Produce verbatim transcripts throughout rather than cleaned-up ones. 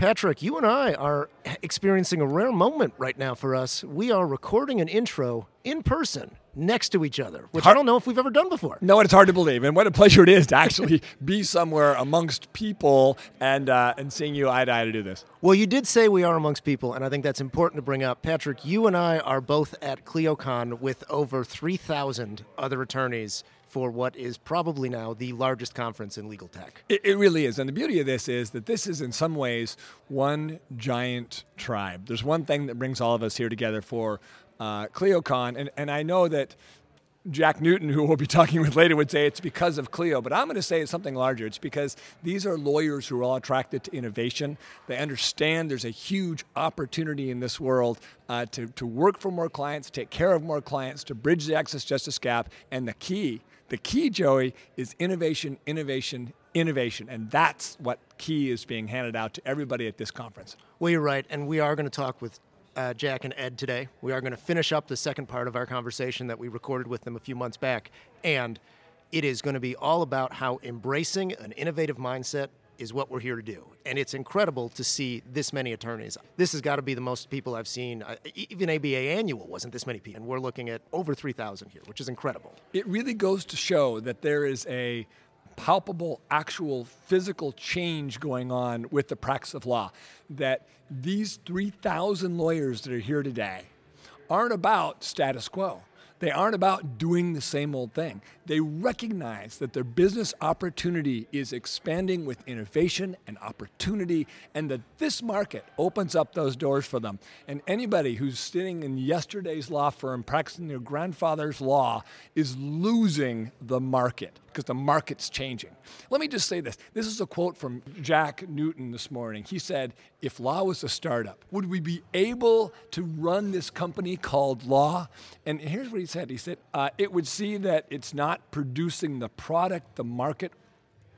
Patrick, you and I are experiencing a rare moment right now for us. We are recording an intro in person next to each other, which hard. I don't know if we've ever done before. No, it's hard to believe. And what a pleasure it is to actually be somewhere amongst people and uh, and seeing you eye to eye to do this. Well, you did say we are amongst people, and I think that's important to bring up. Patrick, you and I are both at ClioCon with over three thousand other attorneys for what is probably now the largest conference in legal tech. It, it really is. And the beauty of this is that this is in some ways one giant tribe. There's one thing that brings all of us here together for uh, ClioCon. And, and I know that Jack Newton, who we'll be talking with later, would say it's because of Clio, but I'm going to say it's something larger. It's because these are lawyers who are all attracted to innovation. They understand there's a huge opportunity in this world uh, to, to work for more clients, take care of more clients, to bridge the access justice gap. And the key, the key, Joey, is innovation, innovation, innovation. And that's what key is being handed out to everybody at this conference. Well, you're right, and we are going to talk with Uh, Jack and Ed today. We are going to finish up the second part of our conversation that we recorded with them a few months back, and it is going to be all about how embracing an innovative mindset is what we're here to do. And it's incredible to see this many attorneys. This has got to be the most people I've seen. Uh, even A B A Annual wasn't this many people, and we're looking at over three thousand here, which is incredible. It really goes to show that there is a palpable, actual, physical change going on with the practice of law. That these three thousand lawyers that are here today aren't about status quo. They aren't about doing the same old thing. They recognize that their business opportunity is expanding with innovation and opportunity, and that this market opens up those doors for them. And anybody who's sitting in yesterday's law firm practicing their grandfather's law is losing the market because the market's changing. Let me just say this. This is a quote from Jack Newton this morning. He said, if law was a startup, would we be able to run this company called law? And here's what he said. He said, uh, it would see that it's not producing the product the market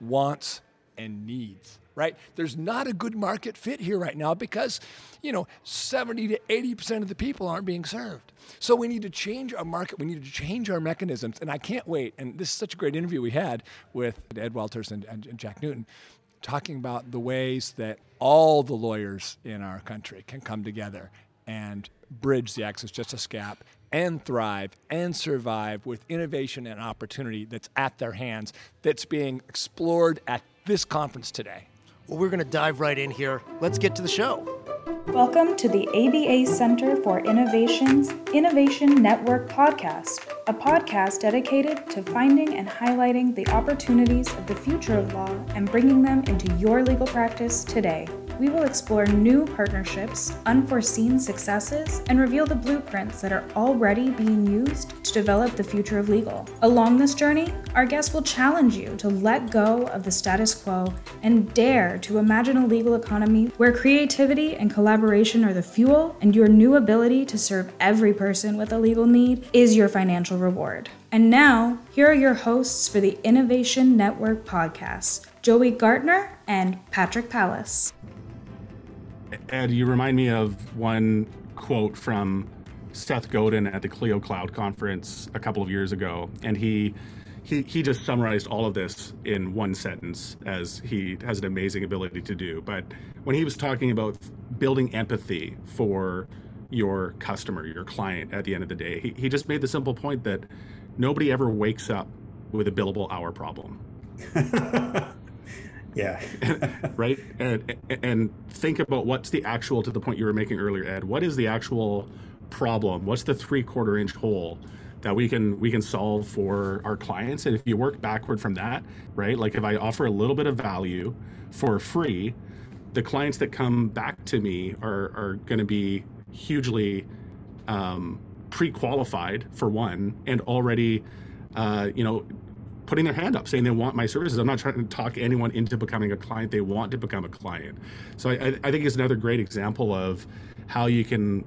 wants and needs, right? There's not a good market fit here right now because, you know, seventy to eighty percent of the people aren't being served. So we need to change our market. We need to change our mechanisms. And I can't wait. And this is such a great interview we had with Ed Walters and, and, and Jack Newton, talking about the ways that all the lawyers in our country can come together and bridge the access justice gap and thrive and survive with innovation and opportunity that's at their hands, that's being explored at this conference today. Well, we're going to dive right in here. Let's get to the show. Welcome to the A B A Center for Innovation's Innovation Network Podcast, a podcast dedicated to finding and highlighting the opportunities of the future of law and bringing them into your legal practice today. We will explore new partnerships, unforeseen successes, and reveal the blueprints that are already being used to develop the future of legal. Along this journey, our guests will challenge you to let go of the status quo and dare to imagine a legal economy where creativity and collaboration are the fuel, and your new ability to serve every person with a legal need is your financial reward. And now, here are your hosts for the Innovation Network Podcast, Joey Gartner and Patrick Pallas. Ed, you remind me of one quote from Seth Godin at the Clio Cloud Conference a couple of years ago, and he he he just summarized all of this in one sentence, as he has an amazing ability to do. But when he was talking about building empathy for your customer, your client, at the end of the day, he, he just made the simple point that nobody ever wakes up with a billable hour problem. Yeah. Right? And, and think about what's the actual, to the point you were making earlier, Ed, what is the actual problem? What's the three-quarter inch hole that we can we can solve for our clients? And if you work backward from that, right, like if I offer a little bit of value for free, the clients that come back to me are, are going to be hugely um, pre-qualified, for one, and already, uh, you know, putting their hand up, saying they want my services. I'm not trying to talk anyone into becoming a client. They want to become a client. So I, I think it's another great example of how you can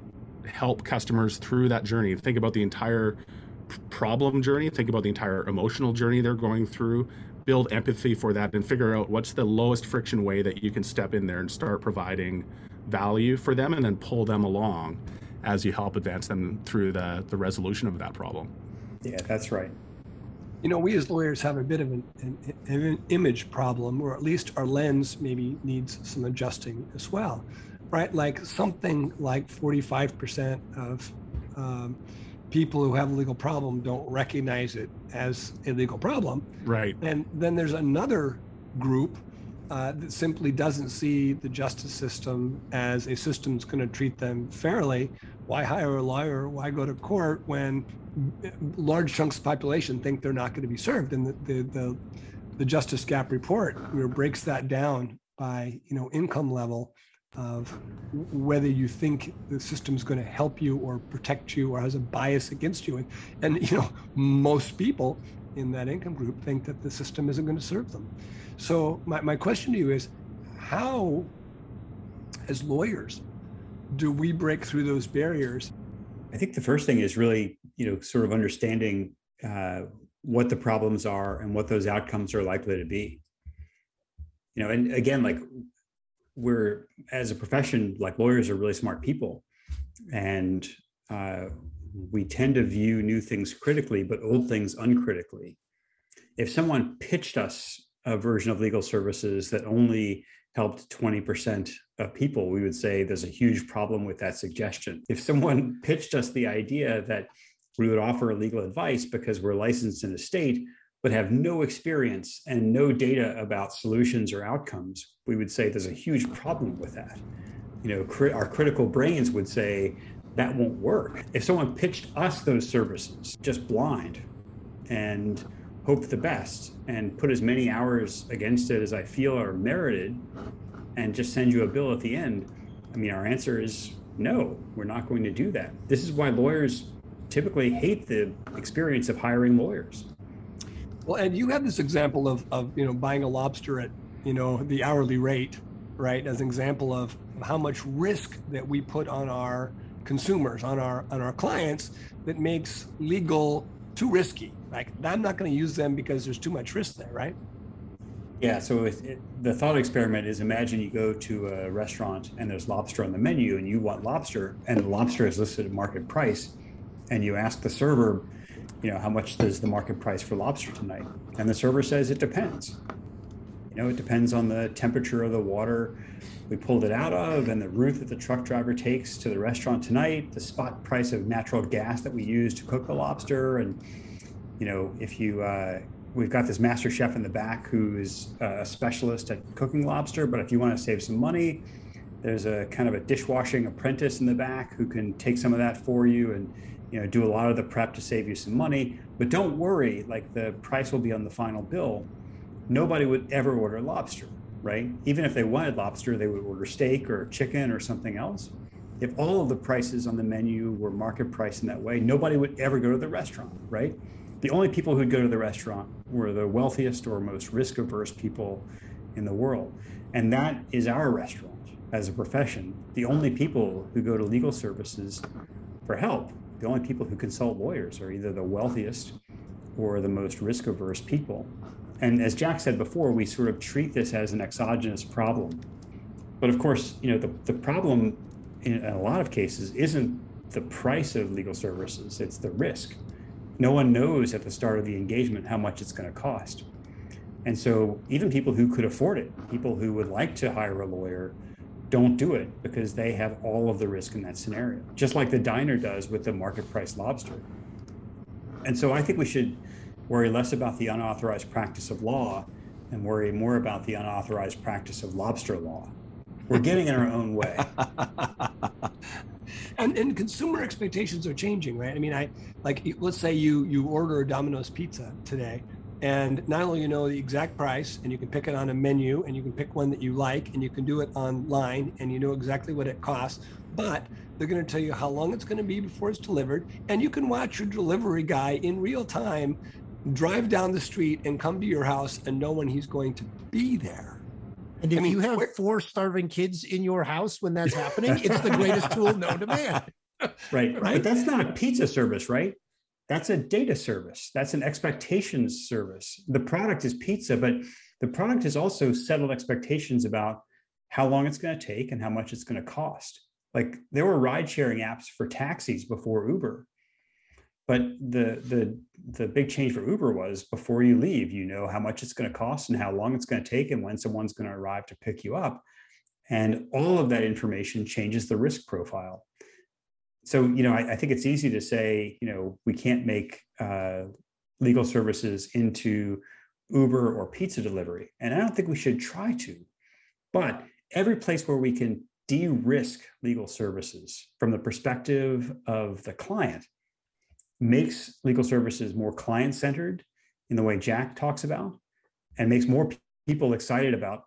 help customers through that journey. Think about the entire problem journey. Think about the entire emotional journey they're going through. Build empathy for that and figure out what's the lowest friction way that you can step in there and start providing value for them, and then pull them along as you help advance them through the, the resolution of that problem. Yeah, that's right. you know, we as lawyers have a bit of an, an, an image problem, or at least our lens maybe needs some adjusting as well, right? Like something like forty-five percent of um, people who have a legal problem don't recognize it as a legal problem. Right. And then there's another group uh, that simply doesn't see the justice system as a system that's going to treat them fairly. Why hire a lawyer? Why go to court when large chunks of the population think they're not going to be served? And the the, the, the Justice Gap Report, you know, breaks that down by, you know, income level of whether you think the system's going to help you or protect you or has a bias against you. And, and, you know, most people in that income group think that the system isn't going to serve them. So my, my question to you is, how, as lawyers, do we break through those barriers? I think the first thing is really, you know, sort of understanding uh, what the problems are and what those outcomes are likely to be. You know, and again, like, we're, as a profession, like, lawyers are really smart people, and uh, we tend to view new things critically, but old things uncritically. If someone pitched us a version of legal services that only helped twenty percent of people, we would say there's a huge problem with that suggestion. If someone pitched us the idea that we would offer legal advice because we're licensed in a state, but have no experience and no data about solutions or outcomes, we would say there's a huge problem with that. You know, cri- our critical brains would say that won't work. If someone pitched us those services just blind and hoped the best and put as many hours against it as I feel are merited and just send you a bill at the end, I mean, our answer is no, we're not going to do that. This is why lawyers typically hate the experience of hiring lawyers. Well, and you have this example of, of, you know, buying a lobster at, you know, the hourly rate, right? As an example of how much risk that we put on our consumers, on our, on our clients, that makes legal too risky. Like, I'm not going to use them because there's too much risk there, right? Yeah. So it, it, the thought experiment is, imagine you go to a restaurant and there's lobster on the menu and you want lobster, and the lobster is listed at market price, and you ask the server, you know, how much does the market price for lobster tonight? And the server says, it depends. You know, it depends on the temperature of the water we pulled it out of and the route that the truck driver takes to the restaurant tonight, the spot price of natural gas that we use to cook the lobster. And, you know, if you, uh, we've got this master chef in the back who is a specialist at cooking lobster, but if you want to save some money, there's a kind of a dishwashing apprentice in the back who can take some of that for you and, you know, do a lot of the prep to save you some money, but don't worry, like, the price will be on the final bill. Nobody would ever order lobster, right? Even if they wanted lobster, they would order steak or chicken or something else. If all of the prices on the menu were market price in that way, nobody would ever go to the restaurant, right? The only people who'd go to the restaurant were the wealthiest or most risk-averse people in the world. And that is our restaurant as a profession. The only people who go to legal services for help, the only people who consult lawyers, are either the wealthiest or the most risk-averse people. And as Jack said before, we sort of treat this as an exogenous problem. But of course, you know, the, the problem in a lot of cases isn't the price of legal services, it's the risk. No one knows at the start of the engagement how much it's going to cost. And so even people who could afford it, people who would like to hire a lawyer, don't do it because they have all of the risk in that scenario, just like the diner does with the market price lobster. And so I think we should worry less about the unauthorized practice of law and worry more about the unauthorized practice of lobster law. We're getting in our own way. And, and consumer expectations are changing, right? I mean, I like, let's say you you order a Domino's pizza today, and not only you know the exact price, and you can pick it on a menu, and you can pick one that you like, and you can do it online, and you know exactly what it costs, but they're going to tell you how long it's going to be before it's delivered, and you can watch your delivery guy in real time drive down the street and come to your house and know when he's going to be there. And if I mean, you have where... four starving kids in your house when that's happening, it's the greatest tool known to man. Right. Right. But that's not a pizza service, right? That's a data service. That's an expectations service. The product is pizza, but the product has also settled expectations about how long it's going to take and how much it's going to cost. Like, there were ride-sharing apps for taxis before Uber. But the the the big change for Uber was, before you leave, you know how much it's going to cost and how long it's going to take and when someone's going to arrive to pick you up. And all of that information changes the risk profile. So, you know, I, I think it's easy to say, you know, we can't make uh, legal services into Uber or pizza delivery. And I don't think we should try to, but every place where we can de-risk legal services from the perspective of the client makes legal services more client-centered in the way Jack talks about, and makes more people excited about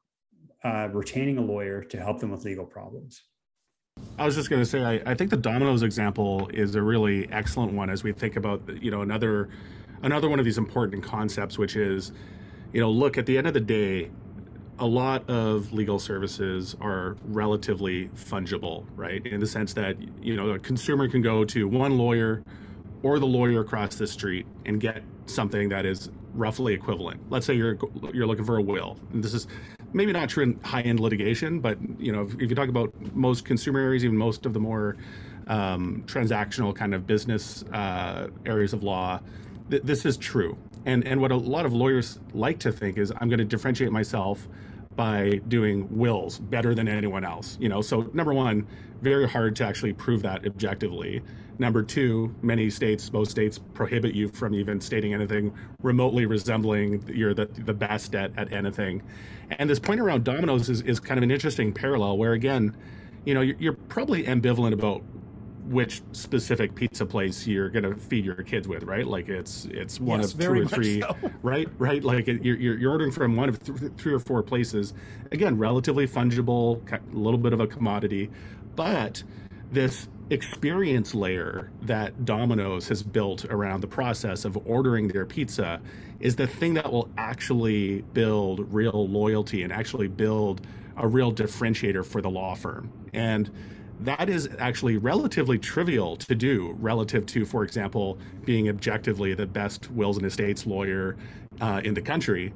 uh, retaining a lawyer to help them with legal problems. I was just going to say, I, I think the Domino's example is a really excellent one as we think about, you know, another another one of these important concepts, which is, you know, look, at the end of the day, a lot of legal services are relatively fungible, right? In the sense that, you know, a consumer can go to one lawyer or the lawyer across the street and get something that is roughly equivalent. Let's say you're you're looking for a will. And this is maybe not true in high-end litigation, but you know, if, if you talk about most consumer areas, even most of the more um, transactional kind of business uh, areas of law, th- this is true. And and what a lot of lawyers like to think is, I'm going to differentiate myself by doing wills better than anyone else. You know, so number one, very hard to actually prove that objectively. Number two, many states, most states prohibit you from even stating anything remotely resembling you're the, the best at, at anything. And this point around Domino's is, is kind of an interesting parallel where, again, you know, you're, you're probably ambivalent about which specific pizza place you're going to feed your kids with, right? Like it's it's one yes, of two or three, so. right? Right, like it, you're you're ordering from one of th- three or four places. Again, relatively fungible, a little bit of a commodity, but this experience layer that Domino's has built around the process of ordering their pizza is the thing that will actually build real loyalty and actually build a real differentiator for the law firm. And that is actually relatively trivial to do relative to, for example, being objectively the best wills and estates lawyer uh, in the country.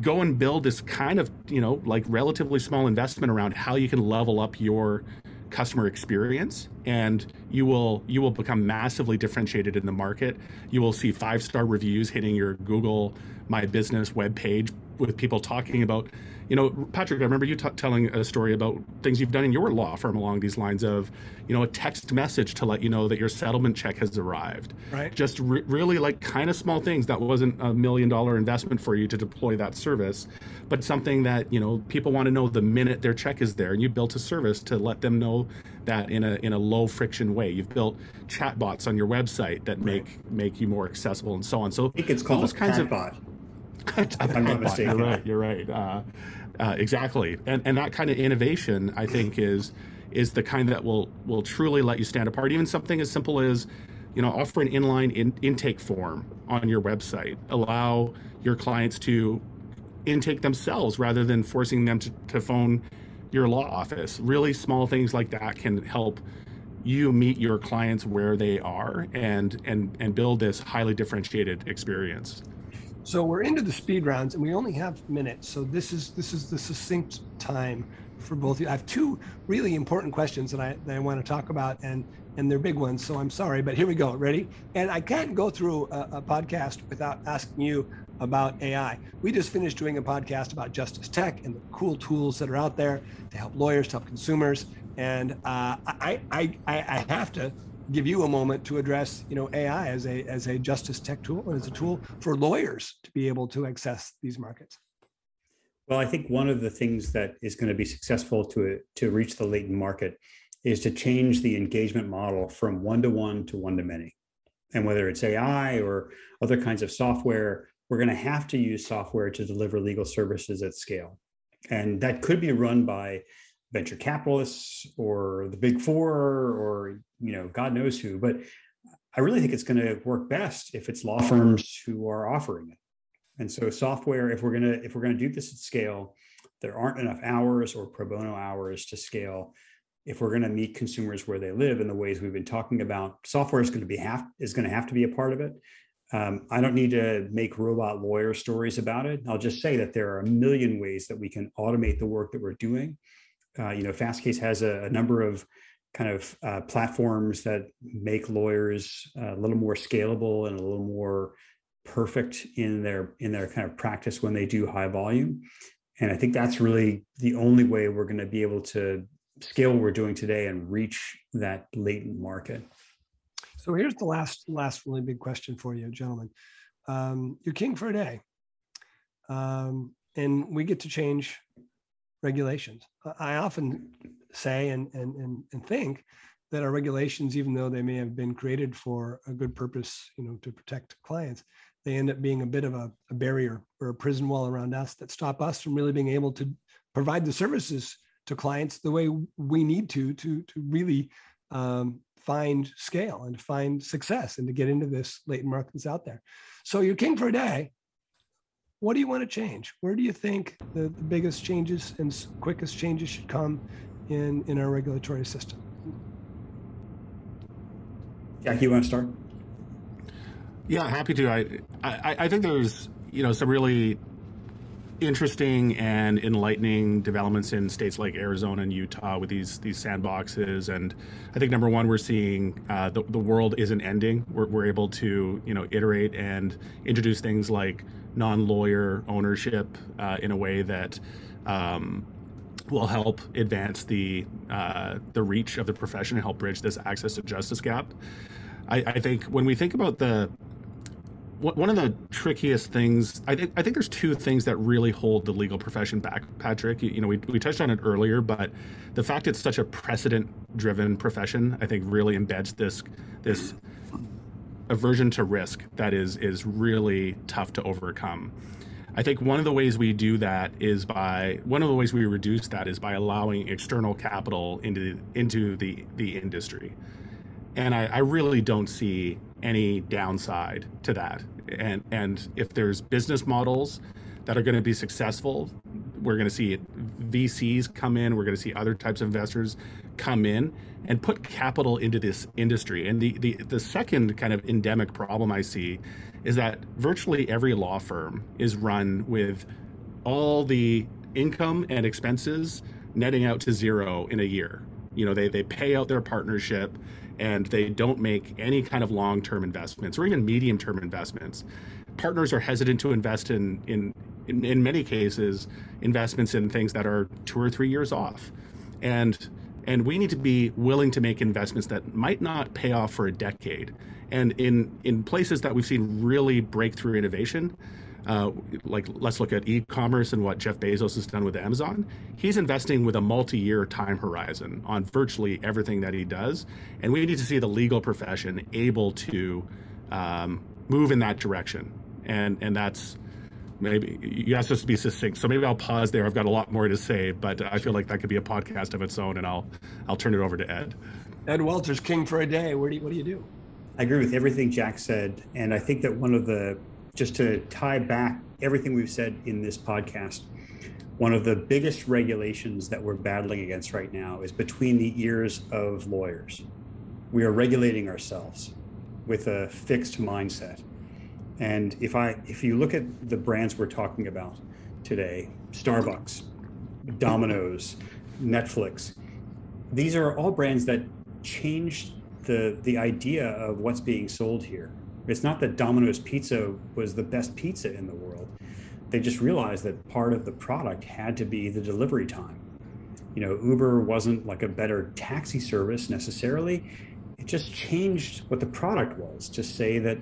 Go and build this kind of, you know, like relatively small investment around how you can level up your customer experience, and you will you will become massively differentiated in the market. You will see five-star reviews hitting your Google My Business webpage with people talking about, you know, Patrick, I remember you t- telling a story about things you've done in your law firm along these lines of, you know, a text message to let you know that your settlement check has arrived. Right. Just re- really like kind of small things that wasn't a million dollar investment for you to deploy that service, but something that, you know, people want to know the minute their check is there, and you built a service to let them know that in a in a low friction way. You've built chat bots on your website that right. make make you more accessible and so on. So I think it's called those a kinds of bot. I'm not mistaken. You're right. You're right. Uh, uh, exactly. And and that kind of innovation, I think, is is the kind that will will truly let you stand apart. Even something as simple as, you know, offer an inline in, intake form on your website. Allow your clients to intake themselves rather than forcing them to, to phone your law office. Really small things like that can help you meet your clients where they are and and and build this highly differentiated experience. So we're into the speed rounds, and we only have minutes. So this is this is the succinct time for both of you. I have two really important questions that I that I want to talk about, and and they're big ones. So I'm sorry, but here we go. Ready? And I can't go through a, a podcast without asking you about A I. We just finished doing a podcast about justice tech and the cool tools that are out there to help lawyers, to help consumers. And uh, I, I I I have to give you a moment to address, you know, A I as a as a justice tech tool and as a tool for lawyers to be able to access these markets. Well, I think one of the things that is going to be successful to to reach the latent market is to change the engagement model from one-to-one to one-to-many. And whether it's A I or other kinds of software, we're going to have to use software to deliver legal services at scale. And that could be run by venture capitalists or the Big Four or, you know, God knows who, but I really think it's going to work best if it's law firms who are offering it. And so software, if we're going to, if we're going to do this at scale, there aren't enough hours or pro bono hours to scale. If we're going to meet consumers where they live in the ways we've been talking about, software is going to be half is going to have to be a part of it. Um, I don't need to make robot lawyer stories about it. I'll just say that there are a million ways that we can automate the work that we're doing. Uh, you know, Fastcase has a, a number of kind of uh, platforms that make lawyers a little more scalable and a little more perfect in their in their kind of practice when they do high volume. And I think that's really the only way we're going to be able to scale what we're doing today and reach that latent market. So here's the last last really big question for you, gentlemen. Um, you're king for a day, um, and we get to change regulations. I often say and, and and and think that our regulations, even though they may have been created for a good purpose, you know, to protect clients, they end up being a bit of a, a barrier or a prison wall around us that stop us from really being able to provide the services to clients the way we need to to to really um, find scale and to find success and to get into this latent market that's out there. So you're king for a day. What do you want to change? Where do you think the, the biggest changes and quickest changes should come in, in our regulatory system? Jack, you want to start? Yeah, happy to. I, I I think there's, you know, some really interesting and enlightening developments in states like Arizona and Utah with these these sandboxes. And I think number one, we're seeing uh, the the world isn't ending. We're we're able to, you know, iterate and introduce things like non-lawyer ownership uh, in a way that um, will help advance the uh, the reach of the profession and help bridge this access to justice gap. I, I think when we think about the one of the trickiest things, I think I think there's two things that really hold the legal profession back, Patrick. You, you know, we we touched on it earlier, but the fact it's such a precedent-driven profession, I think, really embeds this this. aversion to risk that is is really tough to overcome. I think one of the ways we do that is by one of the ways we reduce that is by allowing external capital into into the the industry, and I, I really don't see any downside to that. And and if there's business models that are going to be successful, we're going to see V Cs come in. We're going to see other types of investors come in and put capital into this industry. And the, the, the second kind of endemic problem I see is that virtually every law firm is run with all the income and expenses netting out to zero in a year. You know, they, they pay out their partnership and they don't make any kind of long-term investments or even medium-term investments. Partners are hesitant to invest in, in, in, in many cases, investments in things that are two or three years off. And And we need to be willing to make investments that might not pay off for a decade. And in, in places that we've seen really breakthrough innovation, uh, like let's look at e-commerce and what Jeff Bezos has done with Amazon. He's investing with a multi-year time horizon on virtually everything that he does. And we need to see the legal profession able to um, move in that direction. And, and that's maybe you asked us to be succinct, so maybe I'll pause there. I've got a lot more to say, but I feel like that could be a podcast of its own, and I'll I'll turn it over to Ed. Ed Walters, king for a day. What do you, what do you do? I agree with everything Jack said, and I think that one of the, just to tie back everything we've said in this podcast, one of the biggest regulations that we're battling against right now is between the ears of lawyers. We are regulating ourselves with a fixed mindset. And if I, if you look at the brands we're talking about today, Starbucks, Domino's, Netflix, these are all brands that changed the the idea of what's being sold here. It's not that Domino's pizza was the best pizza in the world. They just realized that part of the product had to be the delivery time. You know, Uber wasn't like a better taxi service necessarily. It just changed what the product was to say that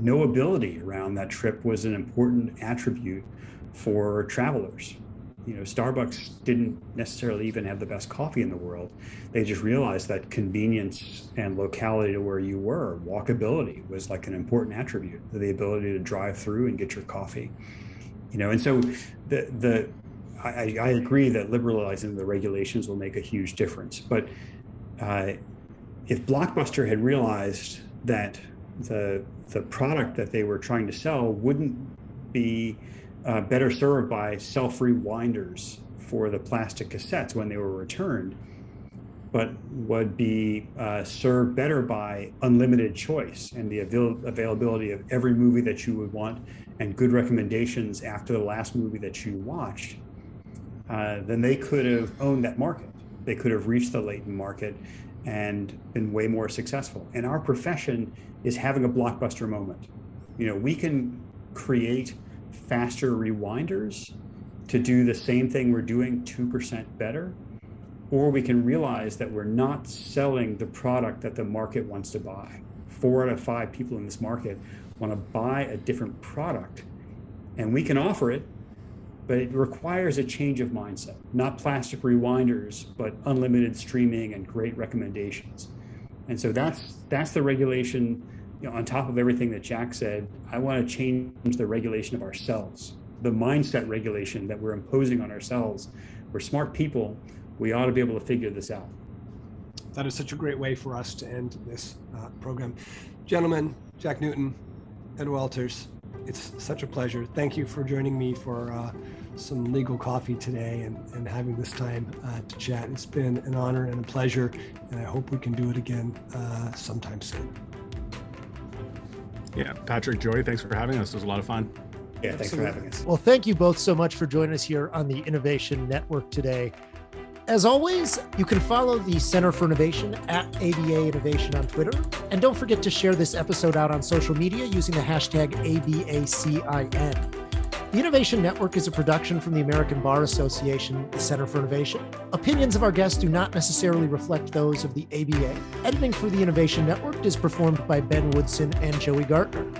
knowability around that trip was an important attribute for travelers. You know, Starbucks didn't necessarily even have the best coffee in the world. They just realized that convenience and locality to where you were, walkability was like an important attribute, the ability to drive through and get your coffee. You know, and so the the I, I agree that liberalizing the regulations will make a huge difference. But uh, if Blockbuster had realized that the the product that they were trying to sell wouldn't be uh, better served by self-rewinders for the plastic cassettes when they were returned, but would be uh, served better by unlimited choice and the avail- availability of every movie that you would want and good recommendations after the last movie that you watched, uh, then they could have owned that market. They could have reached the latent market and been way more successful. And our profession is having a blockbuster moment. You know, we can create faster rewinders to do the same thing we're doing two percent better, or we can realize that we're not selling the product that the market wants to buy. Four out of five people in this market want to buy a different product, and we can offer it, but it requires a change of mindset, not plastic rewinders, but unlimited streaming and great recommendations. And so that's that's the regulation. You know, on top of everything that Jack said, I want to change the regulation of ourselves, the mindset regulation that we're imposing on ourselves. We're smart people. We ought to be able to figure this out. That is such a great way for us to end this uh, program. Gentlemen, Jack Newton, Ed Walters, it's such a pleasure. Thank you for joining me for uh, some legal coffee today and, and having this time uh, to chat. It's been an honor and a pleasure, and I hope we can do it again uh, sometime soon. Yeah, Patrick, Joey, thanks for having us. It was a lot of fun. Yeah, thanks Absolutely. for having us. Well, thank you both so much for joining us here on the Innovation Network today. As always, you can follow the Center for Innovation at A B A Innovation on Twitter. And don't forget to share this episode out on social media using the hashtag A B A C I N. The Innovation Network is a production from the American Bar Association, the Center for Innovation. Opinions of our guests do not necessarily reflect those of the A B A. Editing for the Innovation Network is performed by Ben Woodson and Joey Gartner.